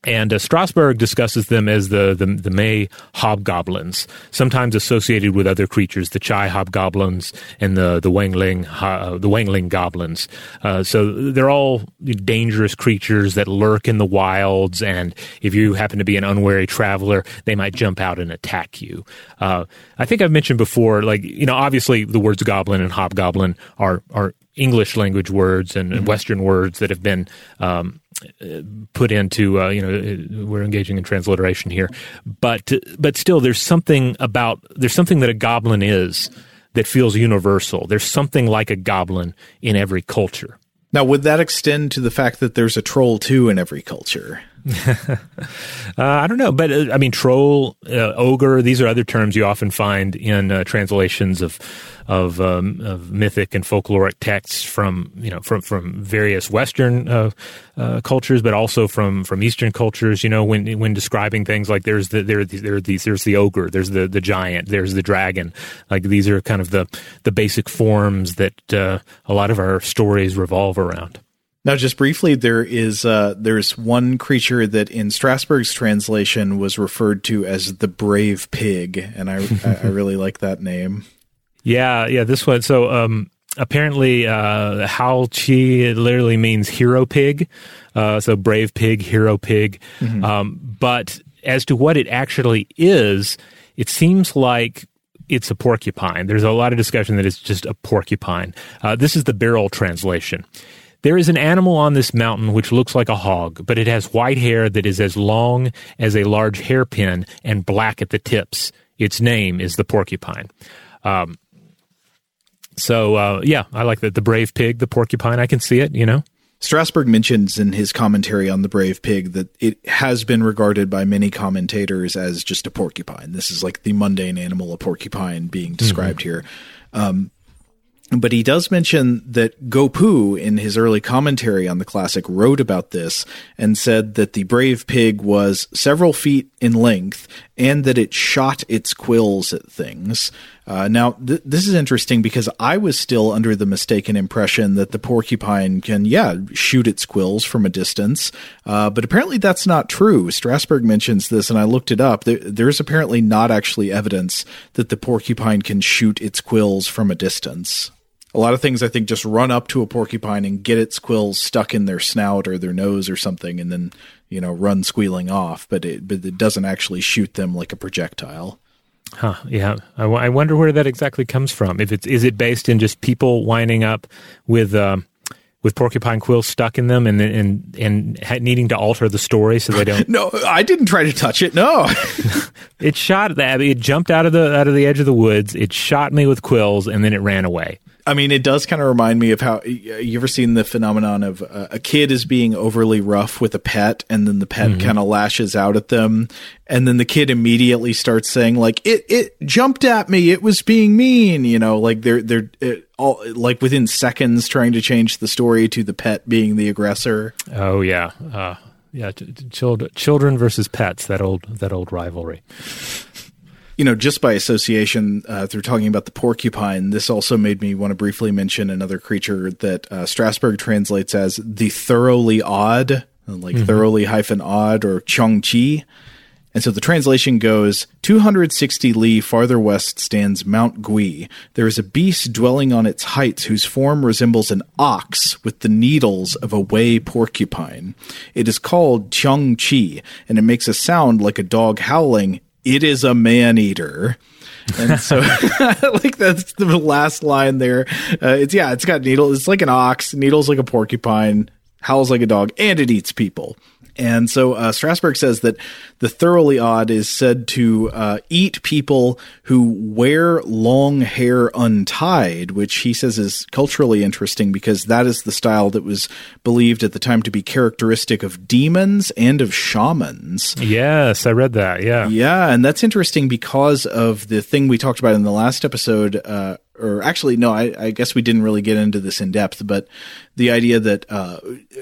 And uh, Strassberg discusses them as the, the the May hobgoblins, sometimes associated with other creatures, the Chai hobgoblins and the the Wangling uh, the Wangling goblins. Uh, so they're all dangerous creatures that lurk in the wilds, and if you happen to be an unwary traveler, they might jump out and attack you. Uh, I think I've mentioned before, like you know, obviously the words goblin and hobgoblin are are English language words and, and Western words that have been um, put into, uh, you know, we're engaging in transliteration here. But but still, there's something about, there's something that a goblin is that feels universal. There's something like a goblin in every culture. Now, would that extend to the fact that there's a troll, too, in every culture? uh, I don't know. But, uh, I mean, troll, uh, ogre, these are other terms you often find in uh, translations of of, um, of mythic and folkloric texts from, you know, from, from various Western uh, uh, cultures, but also from, from Eastern cultures, you know, when when describing things like there's the, there, there are these, there's the ogre, there's the, the giant, there's the dragon. Like these are kind of the, the basic forms that uh, a lot of our stories revolve around. Now, just briefly, there is uh, there's one creature that in Strasberg's translation was referred to as the brave pig, and I I really like that name. Yeah, yeah, this one. So um, apparently, uh, Hao Qi literally means hero pig, uh, so brave pig, hero pig. Mm-hmm. Um, but as to what it actually is, it seems like it's a porcupine. There's a lot of discussion that it's just a porcupine. Uh, this is the Birrell translation. There is an animal on this mountain which looks like a hog, but it has white hair that is as long as a large hairpin and black at the tips. Its name is the porcupine. Um, so, uh, yeah, I like that. The brave pig, the porcupine, I can see it, you know. Strassberg mentions in his commentary on the brave pig that it has been regarded by many commentators as just a porcupine. This is like the mundane animal, a porcupine, being described mm-hmm. here. Um But he does mention that Guo Pu, in his early commentary on the classic, wrote about this and said that the brave pig was several feet in length and that it shot its quills at things. Uh, now, th- this is interesting because I was still under the mistaken impression that the porcupine can, yeah, shoot its quills from a distance. Uh, but apparently that's not true. Strassberg mentions this, and I looked it up. There, there's apparently not actually evidence that the porcupine can shoot its quills from a distance. A lot of things, I think, just run up to a porcupine and get its quills stuck in their snout or their nose or something and then, you know, run squealing off. But it, but it doesn't actually shoot them like a projectile. Huh, yeah. I, w- I wonder where that exactly comes from. If it's, is it based in just people winding up with uh, with porcupine quills stuck in them and and and ha- needing to alter the story so they don't? No, I didn't try to touch it. No, it shot that. It jumped out of the out of the edge of the woods. It shot me with quills and then it ran away. I mean, it does kind of remind me of how you ever seen the phenomenon of uh, a kid is being overly rough with a pet and then the pet mm-hmm. kind of lashes out at them. And then the kid immediately starts saying like, it, it jumped at me. It was being mean, you know, like they're, they're it, all like within seconds trying to change the story to the pet being the aggressor. Oh yeah. Uh, yeah. Ch- ch- children versus pets, that old, that old rivalry. You know, just by association, uh, through talking about the porcupine, this also made me want to briefly mention another creature that uh, Strassberg translates as the thoroughly odd, like mm-hmm. thoroughly hyphen odd or chung chi. And so the translation goes, two hundred sixty li farther west stands Mount Gui. There is a beast dwelling on its heights whose form resembles an ox with the needles of a wei porcupine. It is called chung chi, and it makes a sound like a dog howling. It is a man-eater. And so, like, that's the last line there. Uh, it's, yeah, it's got needles. It's like an ox. Needles like a porcupine. Howls like a dog. And it eats people. And so uh, Strassberg says that the thoroughly odd is said to uh, eat people who wear long hair untied, which he says is culturally interesting because that is the style that was believed at the time to be characteristic of demons and of shamans. Yes, I read that, yeah. Yeah, and that's interesting because of the thing we talked about in the last episode, uh, or actually, no, I, I guess we didn't really get into this in depth, but the idea that, uh,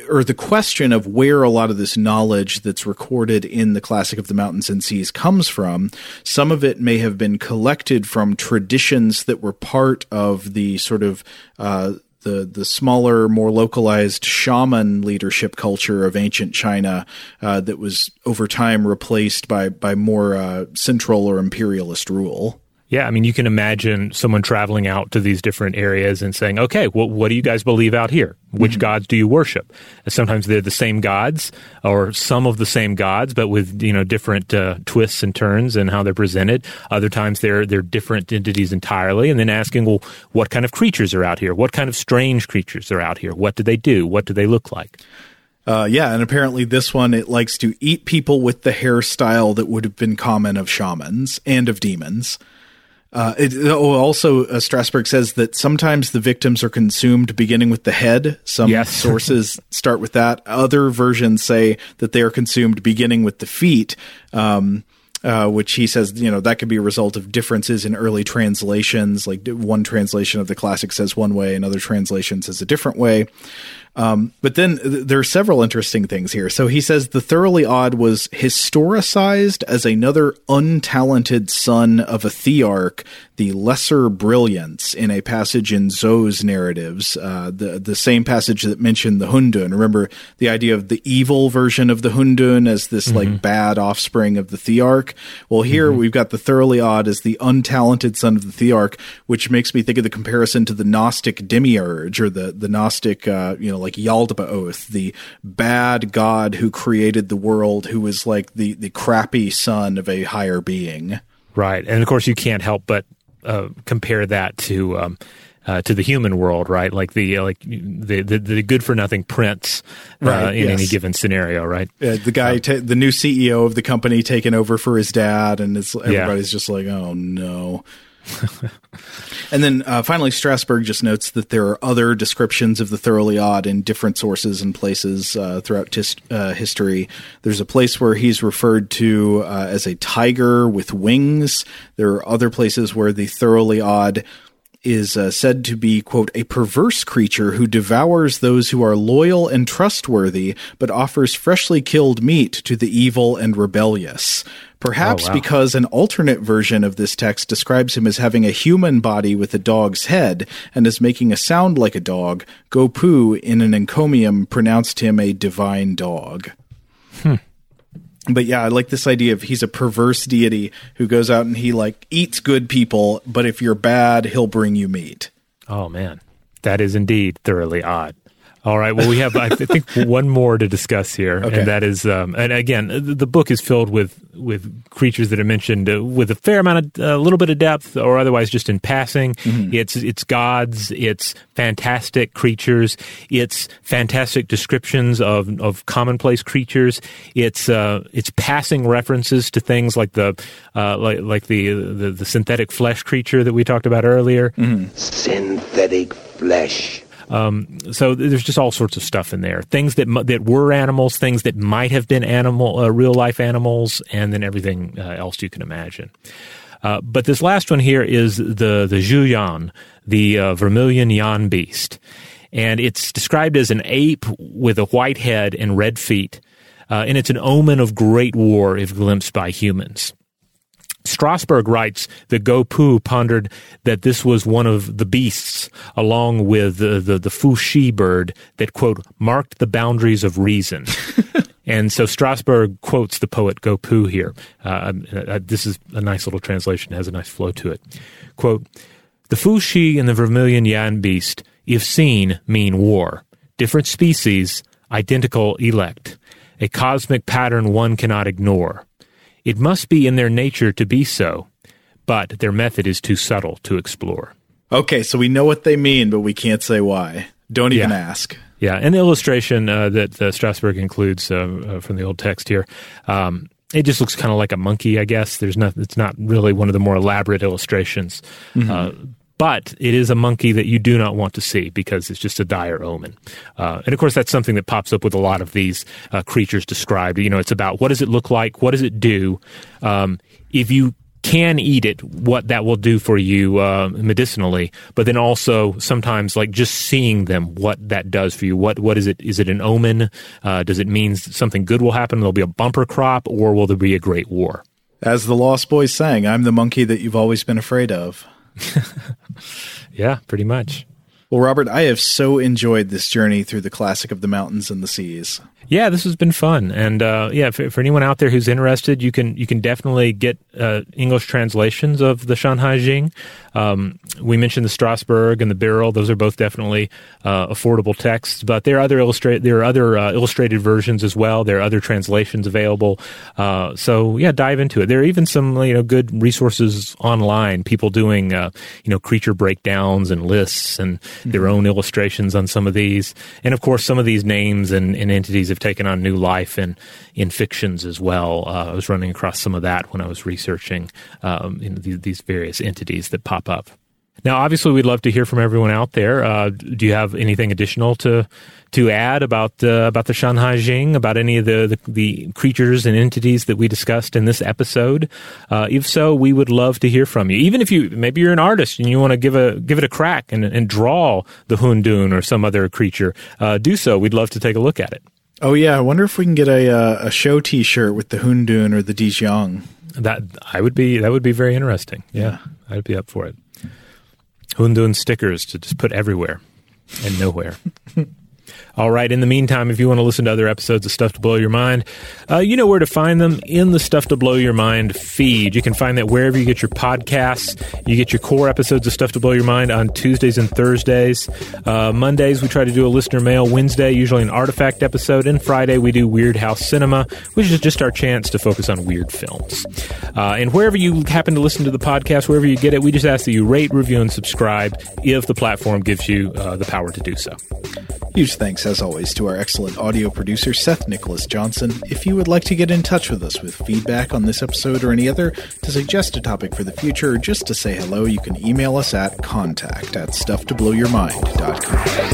or the question of where a lot of this knowledge that's recorded in the Classic of the Mountains and Seas comes from, some of it may have been collected from traditions that were part of the sort of, uh, the, the smaller, more localized shaman leadership culture of ancient China, uh, that was over time replaced by, by more, uh, central or imperialist rule. Yeah, I mean, you can imagine someone traveling out to these different areas and saying, okay, well, what do you guys believe out here? Which mm-hmm. gods do you worship? Sometimes they're the same gods or some of the same gods, but with, you know, different uh, twists and turns and how they're presented. Other times they're, they're different entities entirely. And then asking, well, what kind of creatures are out here? What kind of strange creatures are out here? What do they do? What do they look like? Uh, yeah, and apparently this one, it likes to eat people with the hairstyle that would have been common of shamans and of demons. Uh, it, also, uh, Strassberg says that sometimes the victims are consumed beginning with the head. Some yes. sources start with that. Other versions say that they are consumed beginning with the feet, um, uh, which he says, you know, that could be a result of differences in early translations. Like one translation of the classic says one way, another translation says a different way. Um, but then th- there are several interesting things here. So he says the thoroughly odd was historicized as another untalented son of a thearch, the lesser brilliance, in a passage in Zou's narratives, uh, the the same passage that mentioned the Hundun. Remember the idea of the evil version of the Hundun as this mm-hmm. like bad offspring of the thearch? Well, here mm-hmm. we've got the thoroughly odd as the untalented son of the thearch, which makes me think of the comparison to the Gnostic demiurge, or the the Gnostic uh, you know. like Yaldabaoth, the bad god who created the world, who was like the, the crappy son of a higher being. Right. And of course you can't help but uh, compare that to um, uh, to the human world, right? Like the uh, like the, the, the good-for-nothing prince uh, right, in yes. any given scenario, right? Uh, the guy, ta- the new C E O of the company taking over for his dad, and it's everybody's yeah. just like, oh, no. And then uh, finally, Strassberg just notes that there are other descriptions of the thoroughly odd in different sources and places uh, throughout tis- uh, history. There's a place where he's referred to uh, as a tiger with wings. There are other places where the thoroughly odd is uh, said to be, quote, a perverse creature who devours those who are loyal and trustworthy, but offers freshly killed meat to the evil and rebellious. Perhaps oh, wow. because an alternate version of this text describes him as having a human body with a dog's head and as making a sound like a dog, Guo Pu in an encomium pronounced him a divine dog. Hmm. But yeah, I like this idea of he's a perverse deity who goes out and he like eats good people, but if you're bad, he'll bring you meat. Oh man, that is indeed thoroughly odd. All right. Well, we have, I think, one more to discuss here, okay. and that is, um, and again, the book is filled with with creatures that are mentioned uh, with a fair amount of, a uh, little bit of depth, or otherwise just in passing. Mm-hmm. It's it's gods, it's fantastic creatures, it's fantastic descriptions of, of commonplace creatures. It's uh, it's passing references to things like the uh, like like the, the the synthetic flesh creature that we talked about earlier. Mm-hmm. Synthetic flesh. Um, so there's just all sorts of stuff in there, things that that were animals, things that might have been animal, uh, real-life animals, and then everything uh, else you can imagine. Uh, but this last one here is the the Zhuyan, the uh, Vermilion Yan beast. And it's described as an ape with a white head and red feet, uh, and it's an omen of great war if glimpsed by humans. Strassberg writes that Guo Pu pondered that this was one of the beasts, along with the, the, the Fuxi bird, that, quote, marked the boundaries of reason. And so Strassberg quotes the poet Guo Pu here. Uh, uh, this is a nice little translation, has a nice flow to it. Quote, the Fuxi and the Vermilion Yan beast, if seen, mean war. Different species, identical elect. A cosmic pattern one cannot ignore. It must be in their nature to be so, but their method is too subtle to explore. Okay, so we know what they mean, but we can't say why. Don't even yeah. ask. Yeah, and the illustration uh, that uh, Strassberg includes uh, uh, from the old text here, um, it just looks kind of like a monkey, I guess. There's not, it's not really one of the more elaborate illustrations, mm-hmm. uh, but it is a monkey that you do not want to see because it's just a dire omen. Uh, and, of course, that's something that pops up with a lot of these uh, creatures described. You know, it's about what does it look like? What does it do? Um, if you can eat it, what that will do for you uh, medicinally. But then also sometimes, like, just seeing them, what that does for you. What What is it? Is it an omen? Uh, does it mean something good will happen? There'll be a bumper crop, or will there be a great war? As the Lost Boys sang, I'm the monkey that you've always been afraid of. Yeah, pretty much. Well, Robert, I have so enjoyed this journey through the classic of the mountains and the seas. Yeah, this has been fun. And uh, yeah, for, for anyone out there who's interested, you can you can definitely get uh, English translations of the Shān Hai Jing. Um, we mentioned the Strassberg and the Birrell; those are both definitely uh, affordable texts. But there are other illustrate there are other uh, illustrated versions as well. There are other translations available. Uh, so yeah, dive into it. There are even some you know good resources online. People doing uh, you know creature breakdowns and lists and their own illustrations on some of these. And of course, some of these names and, and entities have taken on new life in, in fictions as well. Uh, I was running across some of that when I was researching um, you know, these, these various entities that pop up. Now, obviously, we'd love to hear from everyone out there. Uh, do you have anything additional to to add about uh, about the Shān Hai Jing, about any of the, the, the creatures and entities that we discussed in this episode? Uh, if so, we would love to hear from you. Even if you maybe you're an artist and you want to give a give it a crack and, and draw the Hundun or some other creature, uh, do so. We'd love to take a look at it. Oh yeah, I wonder if we can get a uh, a show T-shirt with the Hundun or the Dijiang. That I would be that would be very interesting. Yeah, yeah. I'd be up for it. Hundun stickers to just put everywhere and nowhere. All right. In the meantime, if you want to listen to other episodes of Stuff to Blow Your Mind, uh, you know where to find them in the Stuff to Blow Your Mind feed. You can find that wherever you get your podcasts. You get your core episodes of Stuff to Blow Your Mind on Tuesdays and Thursdays. Uh, Mondays, we try to do a listener mail. Wednesday, usually an artifact episode. And Friday, we do Weird House Cinema, which is just our chance to focus on weird films. Uh, and wherever you happen to listen to the podcast, wherever you get it, we just ask that you rate, review, and subscribe if the platform gives you uh, the power to do so. Huge thanks, as always, to our excellent audio producer, Seth Nicholas Johnson. If you would like to get in touch with us with feedback on this episode or any other, to suggest a topic for the future, or just to say hello, you can email us at contact at stuff to blow your mind dot com.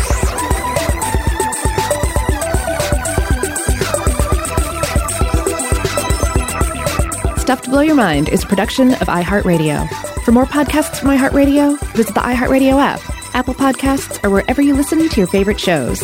Stuff to Blow Your Mind is a production of iHeartRadio. For more podcasts from iHeartRadio, visit the iHeartRadio app, Apple Podcasts, or wherever you listen to your favorite shows.